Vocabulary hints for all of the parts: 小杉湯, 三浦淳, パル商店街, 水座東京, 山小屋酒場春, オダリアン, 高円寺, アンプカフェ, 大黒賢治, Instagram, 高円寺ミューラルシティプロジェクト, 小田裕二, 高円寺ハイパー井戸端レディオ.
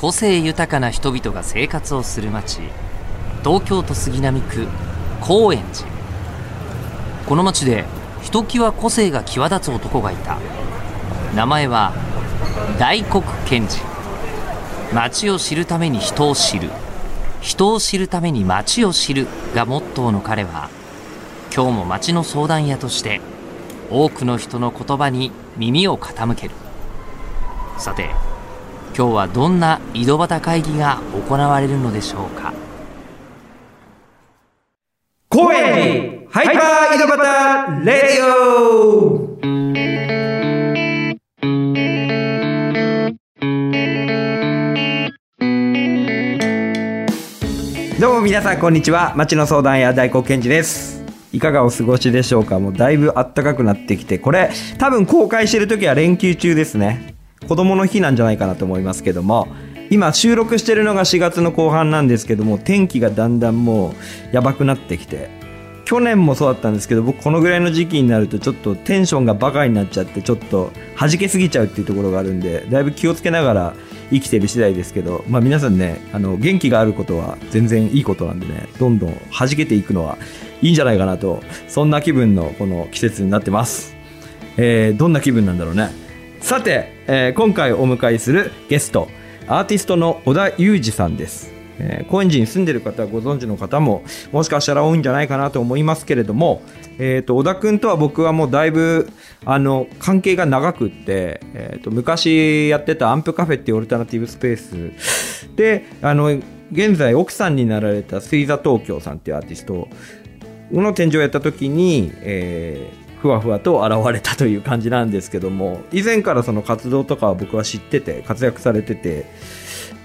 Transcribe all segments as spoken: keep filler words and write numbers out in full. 個性豊かな人々が生活をする町、東京都杉並区高円寺。この町でひときわ個性が際立つ男がいた。名前は大黒賢治。町を知るために人を知る、人を知るために町を知るがモットーの彼は、今日も町の相談屋として多くの人の言葉に耳を傾ける。さて、今日はどんな井戸端会議が行われるのでしょうか。高円寺ハイパー井戸端レディオ。どうも皆さんこんにちは。町の相談屋大黒賢治です。いかがお過ごしでしょうか。もうだいぶ暖かくなってきて、これ多分公開してる時は連休中ですね。子供の日なんじゃないかなと思いますけども、今収録してるのがしがつの後半なんですけども、天気がだんだんもうやばくなってきて、去年もそうだったんですけど、僕このぐらいの時期になるとちょっとテンションがバカになっちゃって、ちょっと弾けすぎちゃうっていうところがあるんで、だいぶ気をつけながら生きてる次第ですけど、まあ皆さんね、あの元気があることは全然いいことなんでね、どんどん弾けていくのはいいんじゃないかなと、そんな気分のこの季節になってます。えー、どんな気分なんだろうね。さて、えー、今回お迎えするゲスト、アーティストの小田裕二さんです。えー、高円寺に住んでる方、ご存知の方ももしかしたら多いんじゃないかなと思いますけれども、えー、と小田くんとは僕はもうだいぶあの関係が長くって、えー、と昔やってたアンプカフェっていうオルタナティブスペースで、あの現在奥さんになられた水座東京さんっていうアーティストの展示をやった時に、えーふわふわと現れたという感じなんですけども、以前からその活動とかは僕は知ってて、活躍されてて、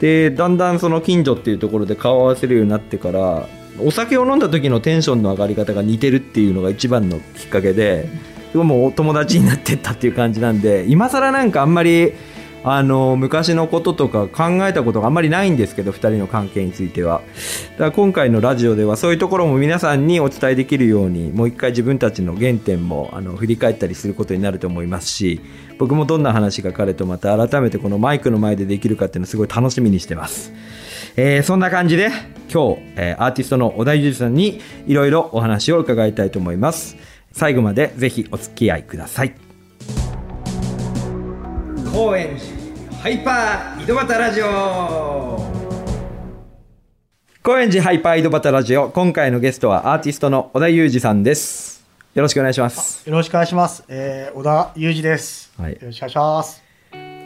でだんだんその近所っていうところで顔を合わせるようになってから、お酒を飲んだ時のテンションの上がり方が似てるっていうのが一番のきっかけで、もうお友達になってったっていう感じなんで、今更なんかあんまりあの昔のこととか考えたことがあんまりないんですけど、ふたりの関係については。だから今回のラジオではそういうところも皆さんにお伝えできるように、もう一回自分たちの原点もあの振り返ったりすることになると思いますし、僕もどんな話が彼とまた改めてこのマイクの前でできるかっていうのすごい楽しみにしてます。えー、そんな感じで今日、えー、アーティストの小田裕二さんにいろいろお話を伺いたいと思います。最後までぜひお付き合いください。高円寺ハイパー井戸端ラジオ。高円寺ハイパー井戸端ラジオ、今回のゲストはアーティストの小田裕二さんです。よろしくお願いします。よろしくお願いします。えー、小田裕二です、はい、よろしくお願いします。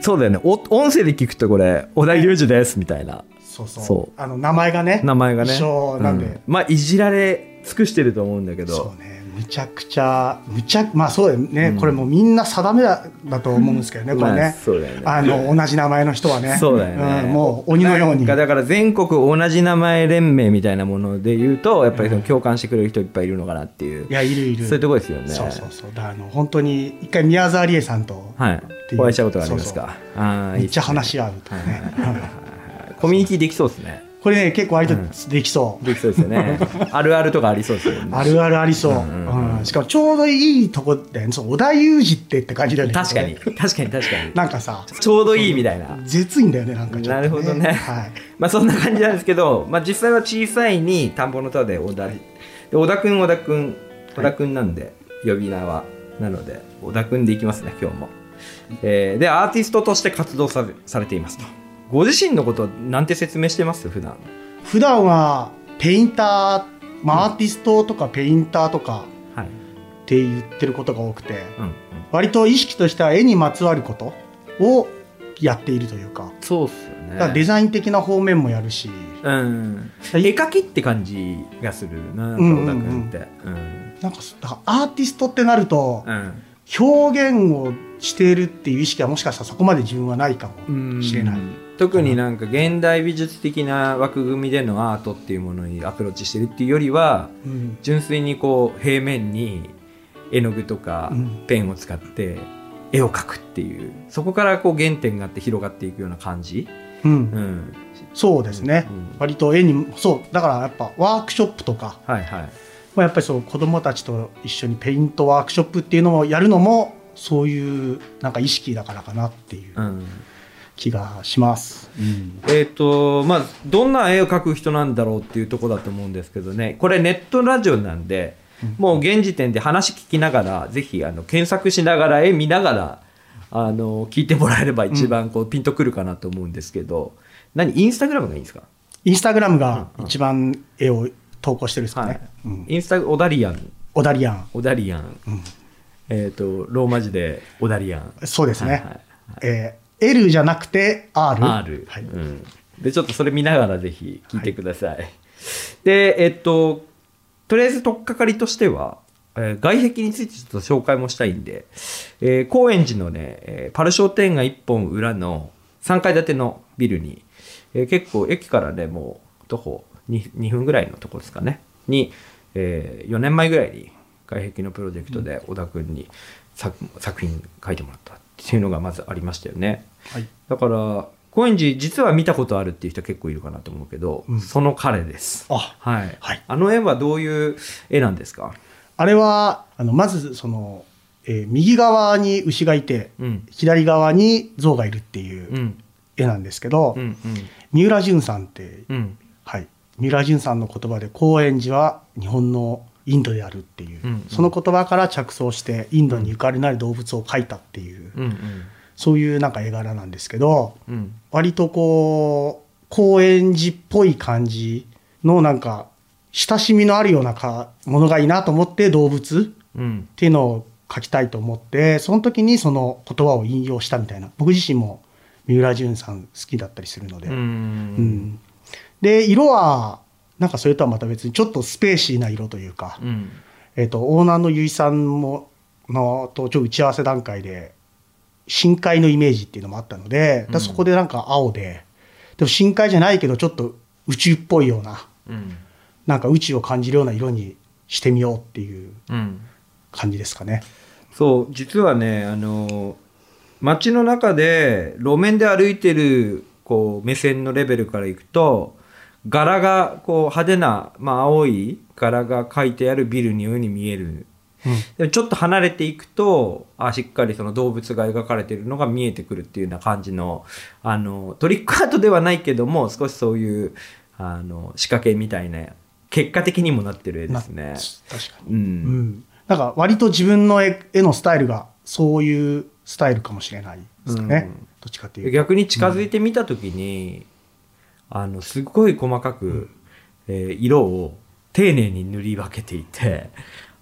そうだよね、音声で聞くとこれ小田裕二ですみたいな、そうそう、そうあの名前がね名前がね一緒なんで、うん、まあいじられ尽くしてると思うんだけど、そうね、むちゃくちゃむちゃまあそうだよね、うん、これもうみんな定め だ, だと思うんですけどね、これね、まあ、そうだよね、あの同じ名前の人はね、そうだよね、うん、もう鬼のようにだから全国同じ名前連盟みたいなもので言うと、やっぱりその共感してくれる人いっぱいいるのかなっていう、うん、いやいるいる、そういうところですよね。そうそうそう、だからあの本当に一回宮沢りえさんと、はい、お会いしたことがありますか。そうそう、あ、めっちゃ話し合うとかね、はい、コミュニティできそうですねこれね、結構割とできそう、うん、できそうですよねあるあるとかありそうですよねあるあるありそう、うんうんうん、しかもちょうどいいとこで、ね、小田裕二ってって感じだよね。確かに確かに確かになんかさ、ちょうどいいみたいな、絶いんだよね、なんかちょっと、ね、なるほどね、はい、まあ、そんな感じなんですけど、まあ、実際は小さいに田んぼの田で小田、はい、で小田くん小田くん小田くんなんで、はい、呼び名はなので小田くんでいきますね今日も。えー、でアーティストとして活動され、されていますと。ご自身のことなんて説明してます？普段普段はペインター、まあ、アーティストとかペインターとかって言ってることが多くて、うんうん、割と意識としては絵にまつわることをやっているというか、そうっすよね、だからデザイン的な方面もやるし、うん、絵描きって感じがするな、小田君って、うんうん、なんかだからアーティストってなると、うん、表現をしているっていう意識はもしかしたらそこまで自分はないかもしれない。特になんか現代美術的な枠組みでのアートっていうものにアプローチしてるっていうよりは、うん、純粋にこう平面に絵の具とかペンを使って絵を描くっていう、うん、そこからこう原点があって広がっていくような感じ、うんうん、そうですね、うん、割と絵にそうだからやっぱワークショップとか、はいはい、まあ、やっぱりそう子どもたちと一緒にペイントワークショップっていうのをやるのもそういうなんか意識だからかなっていう、うん、気がします、うん、えっとまあどんな絵を描く人なんだろうっていうところだと思うんですけどね。これネットラジオなんで、もう現時点で話聞きながら、ぜひあの検索しながら絵見ながらあの聞いてもらえれば一番こうピンとくるかなと思うんですけど、うん、何インスタグラムがいいんですか？インスタグラムが一番絵を投稿してるんですかね。インスタオダリアンオダリアンオダリアン、うん、えっとローマ字でオダリアン、そうですね、はいはいえーL じゃなくて R、 R、はいうん、でちょっとそれ見ながらぜひ聞いてください、はい、でえっととりあえず取っかかりとしては、えー、外壁についてちょっと紹介もしたいんで、えー、高円寺のね、えー、パル商店街いっぽん裏のさんかいだてのビルに、えー、結構駅からねもう徒歩 にふんぐらいのところですかねに、えー、よねんまえぐらいに外壁のプロジェクトで小田君に 作,、うん、作品書いてもらったっていうのがまずありましたよね、はい、だから高円寺実は見たことあるっていう人結構いるかなと思うけど、うん、その彼です。 あ,、はいはい、あの絵はどういう絵なんですか？あれはあのまずその、えー、右側に牛がいて、うん、左側に象がいるっていう絵なんですけど、うんうんうん、三浦淳さんって、うんはい、三浦淳さんの言葉で高円寺は日本のインドであるっていう、うんうん、その言葉から着想してインドにゆかりのある動物を描いたっていう、うんうん、そういうなんか絵柄なんですけど、うん、割とこう高円寺っぽい感じのなんか親しみのあるようなかものがいいなと思って動物っていうのを描きたいと思って、うん、その時にその言葉を引用したみたいな。僕自身も三浦淳さん好きだったりするので、うん、うん、で色はなんかそれとはまた別にちょっとスペーシーな色というか、うんえー、とオーナーの結さんものとちょっと打ち合わせ段階で深海のイメージっていうのもあったので、うん、だそこでなんか青ででも深海じゃないけどちょっと宇宙っぽいような、うん、なんか宇宙を感じるような色にしてみようっていう感じですかね、うん、そう実はねあの街の中で路面で歩いてるこう目線のレベルからいくと柄がこう派手な、まあ、青い柄が描いてあるビルのように見える、うん、ちょっと離れていくとあしっかりその動物が描かれているのが見えてくるっていうような感じの、あのトリックアートではないけども少しそういうあの仕掛けみたいな結果的にもなってる絵ですね。確かに、うんうん、なんか割と自分の 絵, 絵のスタイルがそういうスタイルかもしれないですかね、うん、どっちかっていうと逆に近づいてみた時に、うんあのすごい細かく、うんえー、色を丁寧に塗り分けていて、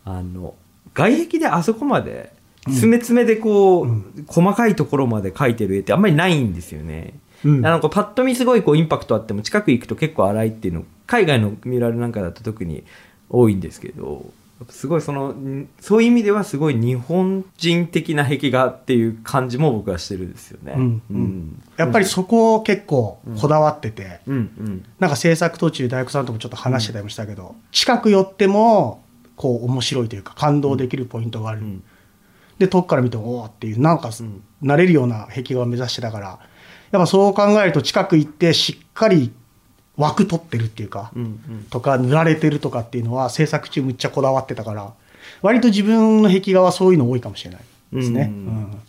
あの外壁であそこまで詰め詰めでこう、うん、細かいところまで描いてる絵ってあんまりないんですよね、うん、あのこうパッと見すごいこうインパクトあっても近く行くと結構粗いっていうの海外のミュラルなんかだと特に多いんですけど、すごいそのそういう意味ではすごい日本人的な壁画っていう感じも僕はしてるんですよね、うんうん、やっぱりそこを結構こだわってて、うんうん、なんか制作途中大工さんともちょっと話してたりもしたけど、うん、近く寄ってもこう面白いというか感動できるポイントがある、うん、で遠くから見てもおーっていうなんか慣れるような壁画を目指してたから、やっぱそう考えると近く行ってしっかり枠取ってるっていうか、うんうん、とか塗られてるとかっていうのは制作中むっちゃこだわってたから、割と自分の壁画はそういうの多いかもしれないですね、うんうん、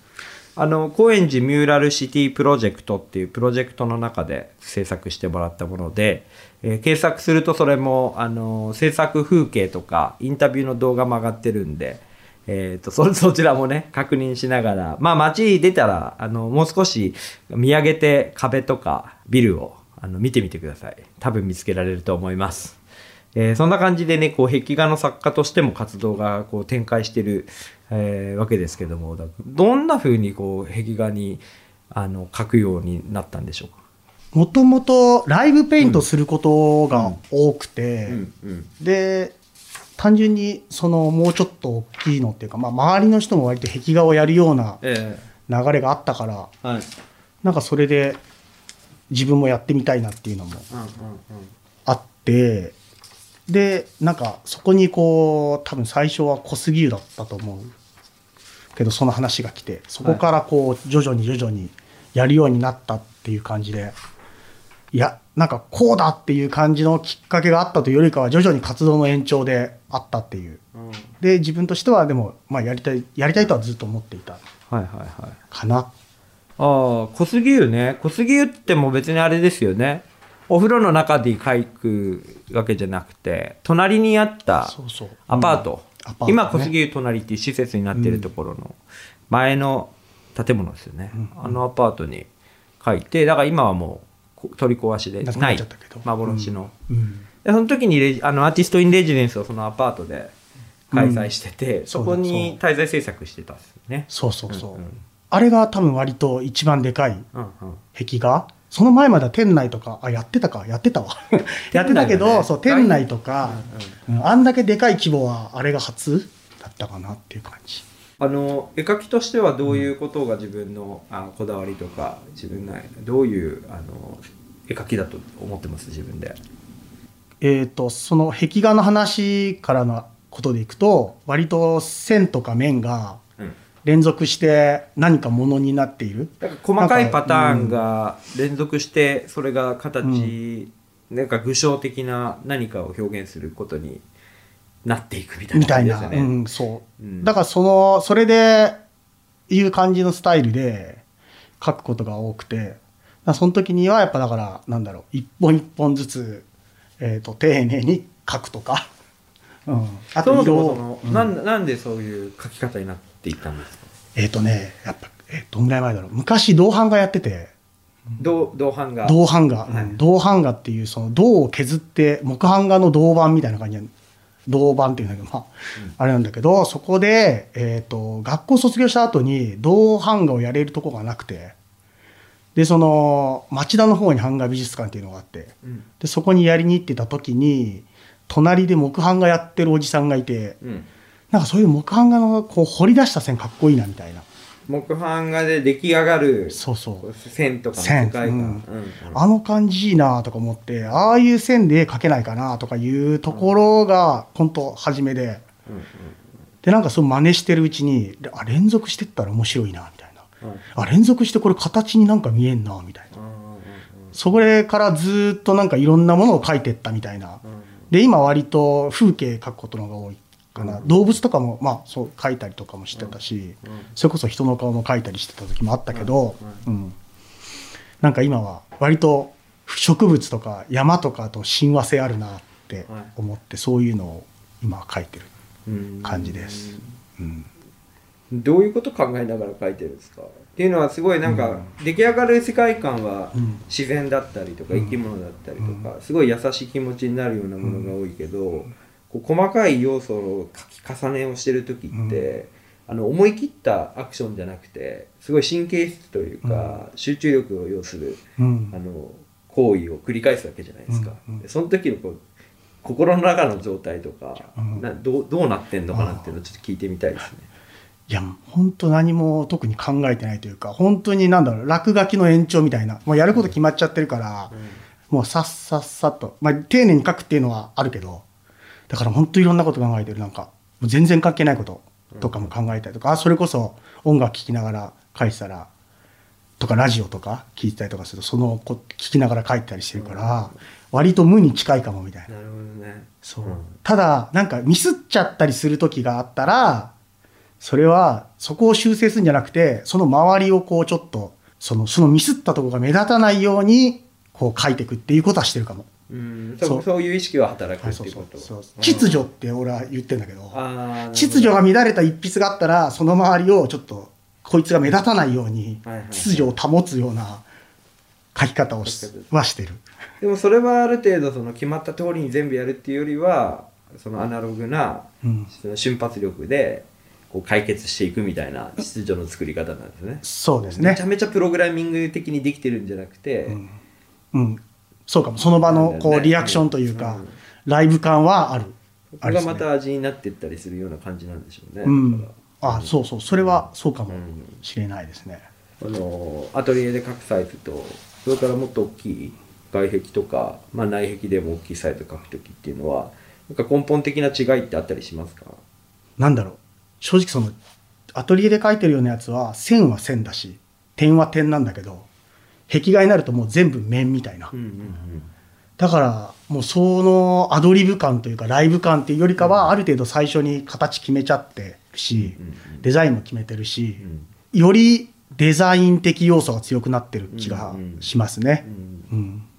あの高円寺ミューラルシティプロジェクトっていうプロジェクトの中で制作してもらったもので、えー、検索するとそれもあの制作風景とかインタビューの動画も上がってるんで、えー、と そ, そちらもね確認しながら、まあ街出たらあのもう少し見上げて壁とかビルをあの見てみてください。多分見つけられると思います、えー、そんな感じでねこう壁画の作家としても活動がこう展開してる、えー、わけですけども、だどんな風にこう壁画にあの描くようになったんでしょうか？もともとライブペイントすることが多くて、で単純にそのもうちょっと大きいのっていうか、まあ、周りの人も割と壁画をやるような流れがあったから、えーはい、なんかそれで自分もやってみたいなっていうのもあって、でなんかそこにこう多分最初は小杉湯だったと思うけど、その話が来てそこからこう徐々に徐々にやるようになったっていう感じで、いやなんかこうだっていう感じのきっかけがあったというよりかは徐々に活動の延長であったっていう、で自分としてはでもまあやりたいやりたいとはずっと思っていたかな。はいはいはい、ああ、小杉湯ね。小杉湯っても別にあれですよね。お風呂の中でかくわけじゃなくて、隣にあったアパート。そうそう、うん、今、小杉湯隣っていう施設になってるところの前の建物ですよね。うんうん、あのアパートに書いて、だから今はもう取り壊しでない。幻の。うんうん、でその時にレあのアーティスト・イン・レジデンスをそのアパートで開催してて、うん、そこに滞在制作してたんですよね。そうそうそう。うんうん、あれが多分割と一番でかい壁画、うんうん、その前までは店内とか、あ、やってたか、やってたわ。やってたけど、ね、そう、店内とか、うんうん、あんだけでかい規模は、あれが初だったかなっていう感じ。あの、絵描きとしてはどういうことが自分の、うん、あこだわりとか、自分などういうあの絵描きだと思ってます、自分で。えっと、その壁画の話からのことでいくと、割と線とか面が、連続して何かものになっている、なんか細かいパターンが連続してそれが形、うん、なんか具象的な何かを表現することになっていくみたいな感じですね。みたいな、うん、そう、うん、だからそのそれでいう感じのスタイルで書くことが多くて、その時にはやっぱだからなんだろう、一本一本ずつ、えーと、丁寧に書くとか、うん、あと色を、そもそも、うん、なんでそういう書き方になってって言ったんですか。えっとね、やっぱ、えー、どんぐらい前だろう。昔銅版画やってて、銅版画、銅版画、銅版画っていうその銅を削って木版画の銅版みたいな感じで、銅版っていうんだけど、まあ、うん、あれなんだけど、そこでえっと学校卒業した後に銅版画をやれるとこがなくて、でその町田の方に版画美術館っていうのがあって、うん、でそこにやりに行ってた時に隣で木版画やってるおじさんがいて。うん、なんかそういう木版画のこう掘り出した線かっこいいなみたいな、木版画で出来上がる線とかの世界観、あの感じいいなとか思って、ああいう線で描けないかなとかいうところが本当初めで、でなんかそう真似してるうちに、あ、連続してったら面白いなみたいな、うん、あ、連続してこれ形になんか見えんなみたいな、それからずっとなんかいろんなものを描いてったみたいな、で今割と風景描くことの方が多い。動物とかも、まあ、そう描いたりとかもしてたし、うんうん、それこそ人の顔も描いたりしてた時もあったけど、うんうん、なんか今は割と植物とか山とかと親和性あるなって思って、はい、そういうのを今は描いてる感じです。うん、どういうこと考えながら描いてるんですかっていうのは、すごいなんか出来上がる世界観は自然だったりとか生き物だったりとか、すごい優しい気持ちになるようなものが多いけど。うんうん、こう細かい要素の書き重ねをしてる時って、うん、あの思い切ったアクションじゃなくて、すごい神経質というか、うん、集中力を要する、うん、あの行為を繰り返すわけじゃないですか、うん、でその時のこう心の中の状態とか、うん、な ど, どうなってんのかなっていうのをちょっと聞いてみたいですね。いや、本当何も特に考えてないというか、本当に何だろう、落書きの延長みたいな、もうやること決まっちゃってるから、うんうん、もうさっさっさっと、まあ、丁寧に書くっていうのはあるけど。だから本当いろんなこと考えてる。なんか全然関係ないこととかも考えたりとか、うん、それこそ音楽聴きながら書いてたらとか、ラジオとか聴いたりとかすると、その聴きながら書いてたりしてるから、うん、割と無に近いかもみたいな。なるほどね。そう。うん、ただなんかミスっちゃったりする時があったら、それはそこを修正するんじゃなくて、その周りをこうちょっとそのそのミスったとこが目立たないようにこう書いていくっていうことはしてるかも。うん、そう、そういう意識は働くっていうこと。秩序って俺は言ってんだけど、秩序が乱れた一筆があったら、その周りをちょっとこいつが目立たないように秩序を保つような書き方をはしてる。でもそれはある程度その決まった通りに全部やるっていうよりは、そのアナログなその瞬発力でこう解決していくみたいな秩序の作り方なんですね。そうですね。めちゃめちゃプログラミング的にできてるんじゃなくて、うん。うんそうかも、その場のこうリアクションというか、ライブ感はある。これがまた味になっていったりするような感じなんでしょうね。うん、あ、そうそう、それはそうかもしれないですね。うん、あのアトリエで描くサイズと、それからもっと大きい外壁とか、まあ、内壁でも大きいサイズ描くときっていうのは、なんか根本的な違いってあったりしますか？なんだろう、正直そのアトリエで描いてるようなやつは線は線だし、点は点なんだけど、壁画になるともう全部面みたいな。だからもうそのアドリブ感というかライブ感っていうよりかは、ある程度最初に形決めちゃってるし、デザインも決めてるし、よりデザイン的要素が強くなってる気がしますね。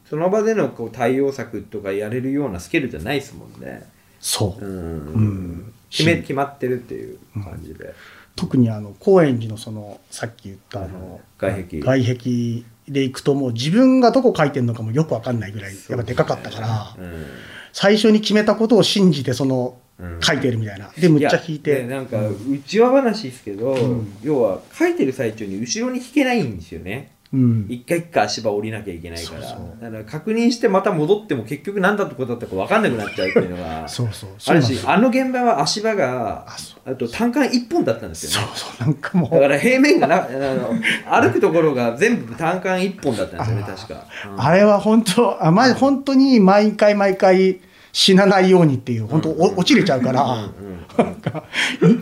その場でのこう対応策とかやれるようなスケールじゃないですもんね。そう、うんうん、決め決まってるっていう感じで、うん、特にあの高円寺のそのさっき言ったあの、うん、外壁外壁で行くともう自分がどこ書いてるのかもよく分かんないぐらいやっぱでかかったから、ねうん、最初に決めたことを信じてその書いてるみたいな、うん、でむっちゃ引いてい、ね、なんかうちわ話ですけど、うん、要は書いてる最中に後ろに引けないんですよね。うん、一回一回足場降りなきゃいけないから、そうそうだから確認してまた戻っても結局何だってことだったか分かんなくなっちゃうっていうのがそうそうそうあるし、あの現場は足場があと単管いっぽんだったんですよね。そうそうなんかもうだから平面がなあの歩くところが全部単管いっぽんだったんですよね確か、うん、あれは本当あ、ま、本当に毎回毎回死なないようにっていう本当、うん、落ちれちゃうから、うんうん、なんか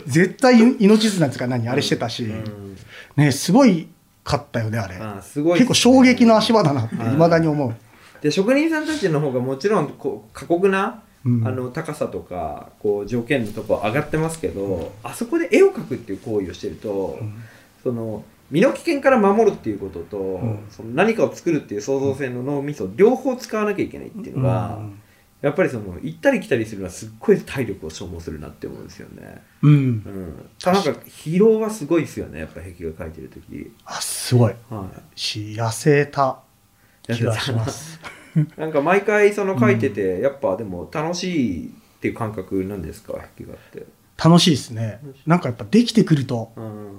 絶対命綱とか何あれしてたし、うん、ねすごい買ったよねあれ。ああすごいすね、結構衝撃の足場だなって未だに思う。で職人さんたちの方がもちろんこう過酷な、うん、あの高さとかこう条件のとこ上がってますけど、うん、あそこで絵を描くっていう行為をしてると、うん、その身の危険から守るっていうことと、うん、その何かを作るっていう創造性の脳みそ両方使わなきゃいけないっていうのが、うん、やっぱりその行ったり来たりするのはすっごい体力を消耗するなって思うんですよね。うんうん、なんか疲労はすごいですよねやっぱ壁画描いてる時。あすごい、はい、し痩せた気がしますなんか毎回その描いてて、うん、やっぱでも楽しいっていう感覚なんですか壁画って。楽しいですね。なんかやっぱできてくると、うん、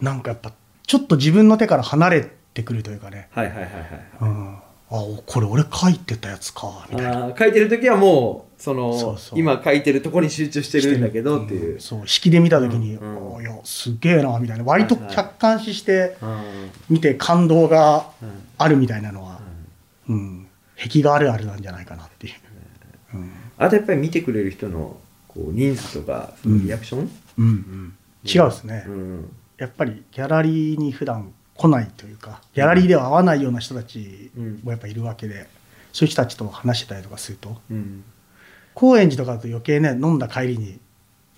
なんかやっぱちょっと自分の手から離れてくるというかね。はいはいはいはい、うんあこれ俺書いてたやつかみたいな。あ書いてる時はもうそのそうそう今書いてるとこに集中してるんだけどっていう、うん、そう式で見た時に、うん、おいやすげえなみたいな割と客観視して見て感動があるみたいなのは、うんうん、壁画あるあるなんじゃないかなっていう、うんうん、あとやっぱり見てくれる人のこう人数とかそのリアクション、うんうんうん、違うですね、うん、やっぱりギャラリーに普段来ないというかギャラリーでは会わないような人たちもやっぱいるわけで、うん、そういう人たちと話してたりとかすると、うん、高円寺とかだと余計ね飲んだ帰りに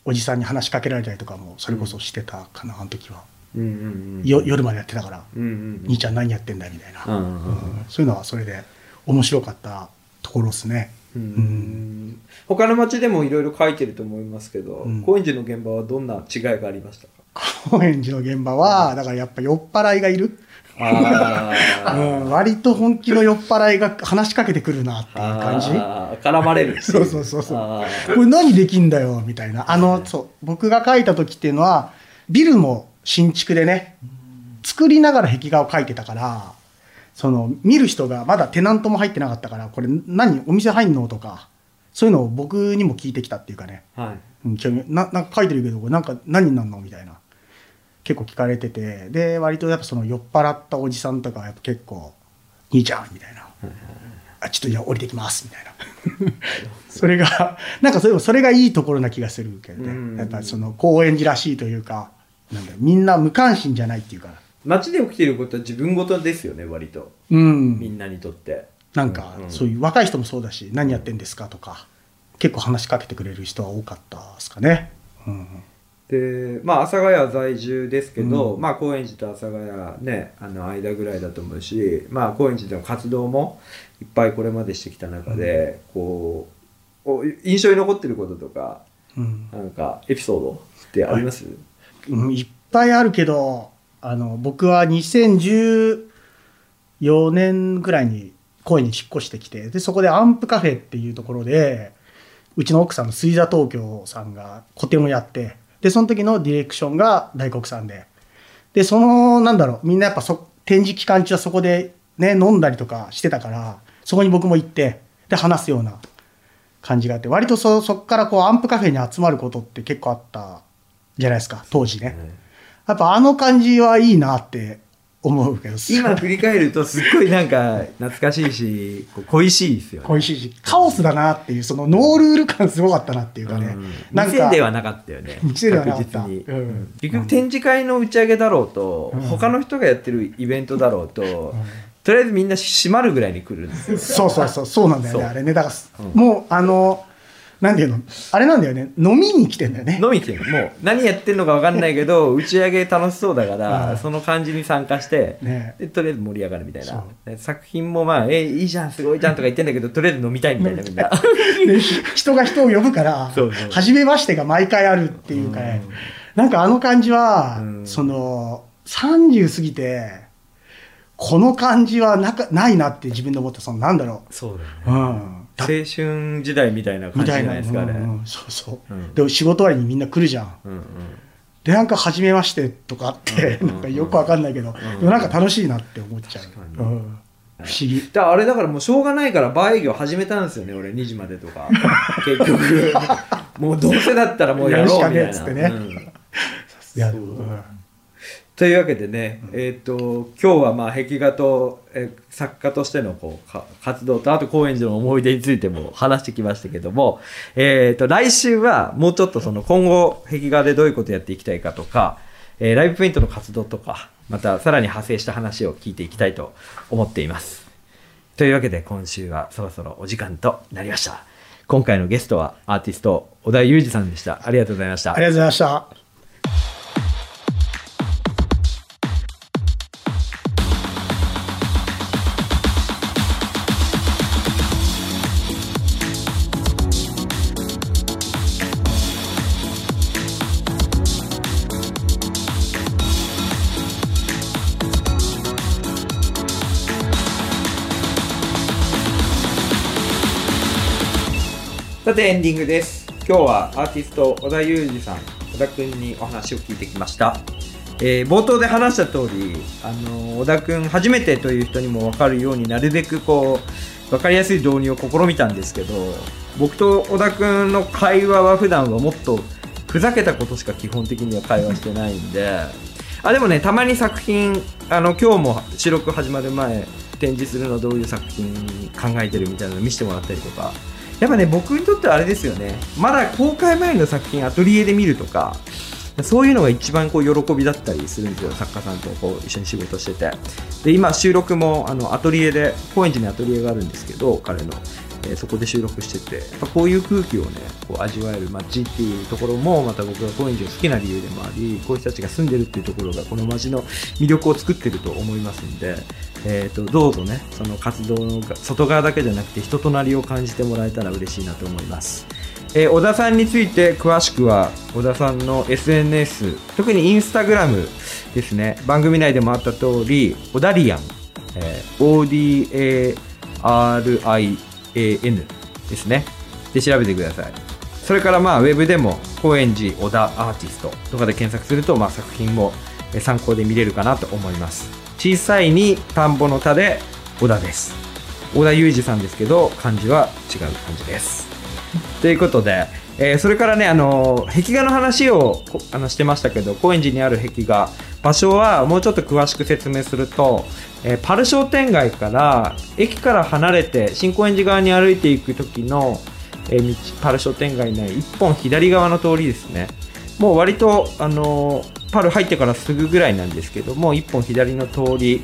おじさんに話しかけられたりとかもそれこそしてたかな、うん、あの時は、うんうんうん、夜までやってたから、うんうん、兄ちゃん何やってんだみたいな、うんうん、そういうのはそれで面白かったところですね、うんうん、他の町でもいろいろ書いてると思いますけど、うん、高円寺の現場はどんな違いがありましたか。高円寺の現場はだからやっぱ酔っ払いがいるあ、うん、割と本気の酔っ払いが話しかけてくるなっていう感じ。あ絡まれるそうそうそうそうあこれ何できんだよみたいな。あのそう僕が描いた時っていうのはビルも新築でね作りながら壁画を描いてたからその見る人がまだテナントも入ってなかったからこれ何お店入んのとかそういうのを僕にも聞いてきたっていうかね、はい、ななんか書いてるけどこれなんか何になるのみたいな結構聞かれててで割とやっぱその酔っ払ったおじさんとかはやっぱ結構兄ちゃんみたいな、はいはいはい、あちょっといや降りてきますみたいなそれがなんかそれそれがいいところな気がするけどねやっぱその高円寺らしいというかなんだみんな無関心じゃないっていうか街で起きてることは自分事ですよね割と、うん、みんなにとってなんか、うん、そういう若い人もそうだし何やってんですかとか結構話しかけてくれる人は多かったですかね、うんでまあ、阿佐ヶ谷在住ですけど、うんまあ、高円寺と阿佐ヶ谷、ね、あの間ぐらいだと思うし、まあ、高円寺での活動もいっぱいこれまでしてきた中で、うん、こう印象に残ってることとか、うん、なんかエピソードってあります、はいうん、いっぱいあるけどあの僕はにせんじゅうよねんぐらいに高円寺に引っ越してきてでそこでアンプカフェっていうところでうちの奥さんの水座東京さんが個展をやってでその時のディレクションが大黒さんで、でそのなんだろうみんなやっぱそ展示期間中はそこでね飲んだりとかしてたからそこに僕も行ってで話すような感じがあって割とそそっからこうアンプカフェに集まることって結構あったじゃないですか当時ね、うん。やっぱあの感じはいいなって思うけど今振り返るとすっごいなんか懐かしいし恋しいですよね。恋しいしカオスだなっていうそのノールール感すごかったなっていうかね、うん、なんか店ではなかったよね店ではなかった、うんうん、結局展示会の打ち上げだろうと、うん、他の人がやってるイベントだろうと、うん、とりあえずみんな閉まるぐらいに来るんですよそうそうそうそうなんだよねあれねだから、うん、もうあのなんていうのあれなんだよね、飲みに来てんだよね。飲みに来てる。もう何やってるのか分かんないけど打ち上げ楽しそうだからその感じに参加して、ね、でとりあえず盛り上がるみたいな。作品もまあえいいじゃんすごいじゃんとか言ってんだけどとりあえず飲みたいみたいなみんな人が人を呼ぶからそうそう初めましてが毎回あるっていうかね、うん、なんかあの感じは、うん、そのさんじゅう過ぎてこの感じは な, ないなって自分で思ったそのなんだろう、そうだよね、うん、青春時代みたいな感じじゃないですかね、うんうん、そうそう、うん、でも仕事終わりにみんな来るじゃん、うんうん、でなんか初めましてとかあって、うんうん、なんかよくわかんないけど、うんうん、でもなんか楽しいなって思っちゃう、うんうん、不思議だ。あれだからもうしょうがないからバー営業始めたんですよね俺にじまでとか結局もうどうせだったらもうやろうみたいなやるしかねっつってね、うん、やる、うんというわけでね、うん、えーと、今日はまあ壁画と、えー、作家としてのこうか活動とあと高円寺の思い出についても話してきましたけども、えーと、来週はもうちょっとその今後壁画でどういうことやっていきたいかとか、えー、ライブペイントの活動とかまたさらに派生した話を聞いていきたいと思っています。というわけで今週はそろそろお時間となりました。今回のゲストはアーティスト小田裕二さんでした。ありがとうございました。ありがとうございました。さてエンディングです。今日はアーティスト小田裕二さん、小田くんにお話を聞いてきました、えー、冒頭で話した通り、あのー、小田くん初めてという人にも分かるようになるべくこう分かりやすい導入を試みたんですけど、僕と小田くんの会話は普段はもっとふざけたことしか基本的には会話してないんであでもねたまに作品あの今日も収録始まる前展示するのはどういう作品考えてるみたいなの見せてもらったりとか、やっぱね僕にとってはあれですよね、まだ公開前の作品アトリエで見るとかそういうのが一番こう喜びだったりするんですよ。作家さんとこう一緒に仕事してて、で今収録もあのアトリエで高円寺にアトリエがあるんですけど彼の、えー、そこで収録してて、やっぱこういう空気をねこう味わえる街っていうところもまた僕が高円寺を好きな理由でもあり、こういう人たちが住んでるっていうところがこの街の魅力を作ってると思いますんで、えーと、どうぞねその活動の外側だけじゃなくて人となりを感じてもらえたら嬉しいなと思います。えー、小田さんについて詳しくは小田さんの エスエヌエス 特にインスタグラムですね、番組内でもあった通りオダリアン、えー、オーディーエーアールアイエーエヌ ですねで調べてください。それからまあウェブでも高円寺小田アーティストとかで検索するとまあ作品も参考で見れるかなと思います。小さいに田んぼの田で小田です。小田裕二さんですけど漢字は違う漢字ですということで、えー、それからねあの壁画の話をあのしてましたけど、高円寺にある壁画場所はもうちょっと詳しく説明すると、えー、パル商店街から駅から離れて新高円寺側に歩いていく時の、えー、道パル商店街内一本左側の通りですね、もう割とあのパル入ってからすぐぐらいなんですけども一本左の通り、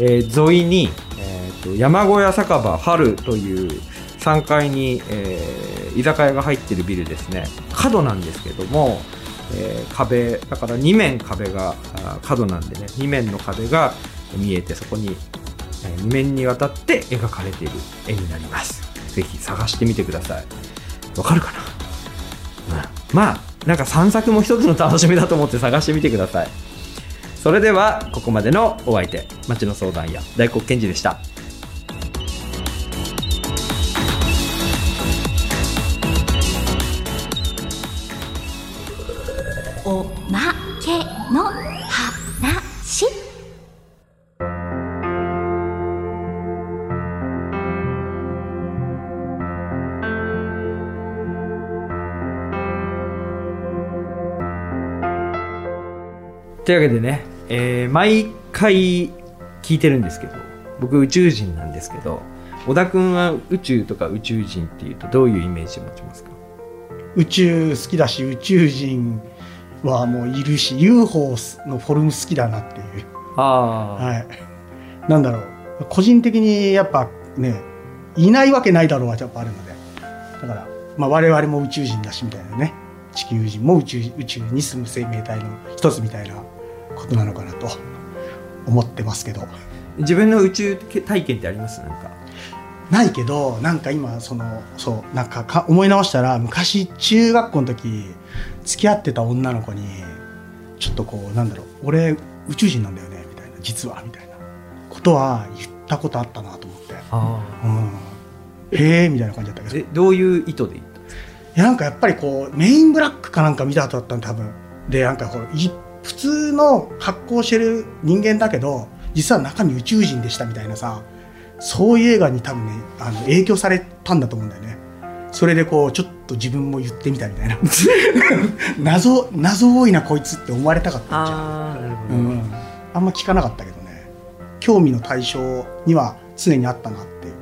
えー、沿いに、えー、と山小屋酒場春というさんがいに、えー、居酒屋が入ってるビルですね、角なんですけども、えー、壁だからに面壁が角なんでねに面の壁が見えてそこに、えー、に面にわたって描かれている絵になります。ぜひ探してみてください。わかるかな、うん、まあなんか散策も一つの楽しみだと思って探してみてください。それではここまでのお相手、町の相談屋大黒賢治でした。おまけの話。というわけでね、えー、毎回聞いてるんですけど、僕宇宙人なんですけど、小田君は宇宙とか宇宙人っていうとどういうイメージを持ちますか？宇宙好きだし、宇宙人はもういるし、 ユーフォー のフォルム好きだなっていう、あ、はい、なんだろう個人的にやっぱねいないわけないだろうはやっぱあるので、だからまあ、我々も宇宙人だしみたいなね、地球人も宇宙、宇宙に住む生命体の一つみたいなことなのかなと思ってますけど。自分の宇宙体験ってあります？なんかないけど、なんか今そのそうなんかか思い直したら、昔中学校の時付き合ってた女の子にちょっとこうなんだろう、俺宇宙人なんだよねみたいな、実はみたいなことは言ったことあったなと思って、あ、うん、へえみたいな感じだったけど。え、どういう意図で言ったんですか？いや、なんかやっぱりこうメインブラックかなんか見た後だったんで、多分で、なんかこう普通の格好してる人間だけど実は中身宇宙人でしたみたいなさ、そういう映画に多分ね、あの影響されたんだと思うんだよね。それでこうちょっと自分も言ってみたみたいな謎、謎多いなこいつって思われたかったんじゃん。 あ、 なるほど、うん、あんま聞かなかったけどね。興味の対象には常にあったなっていう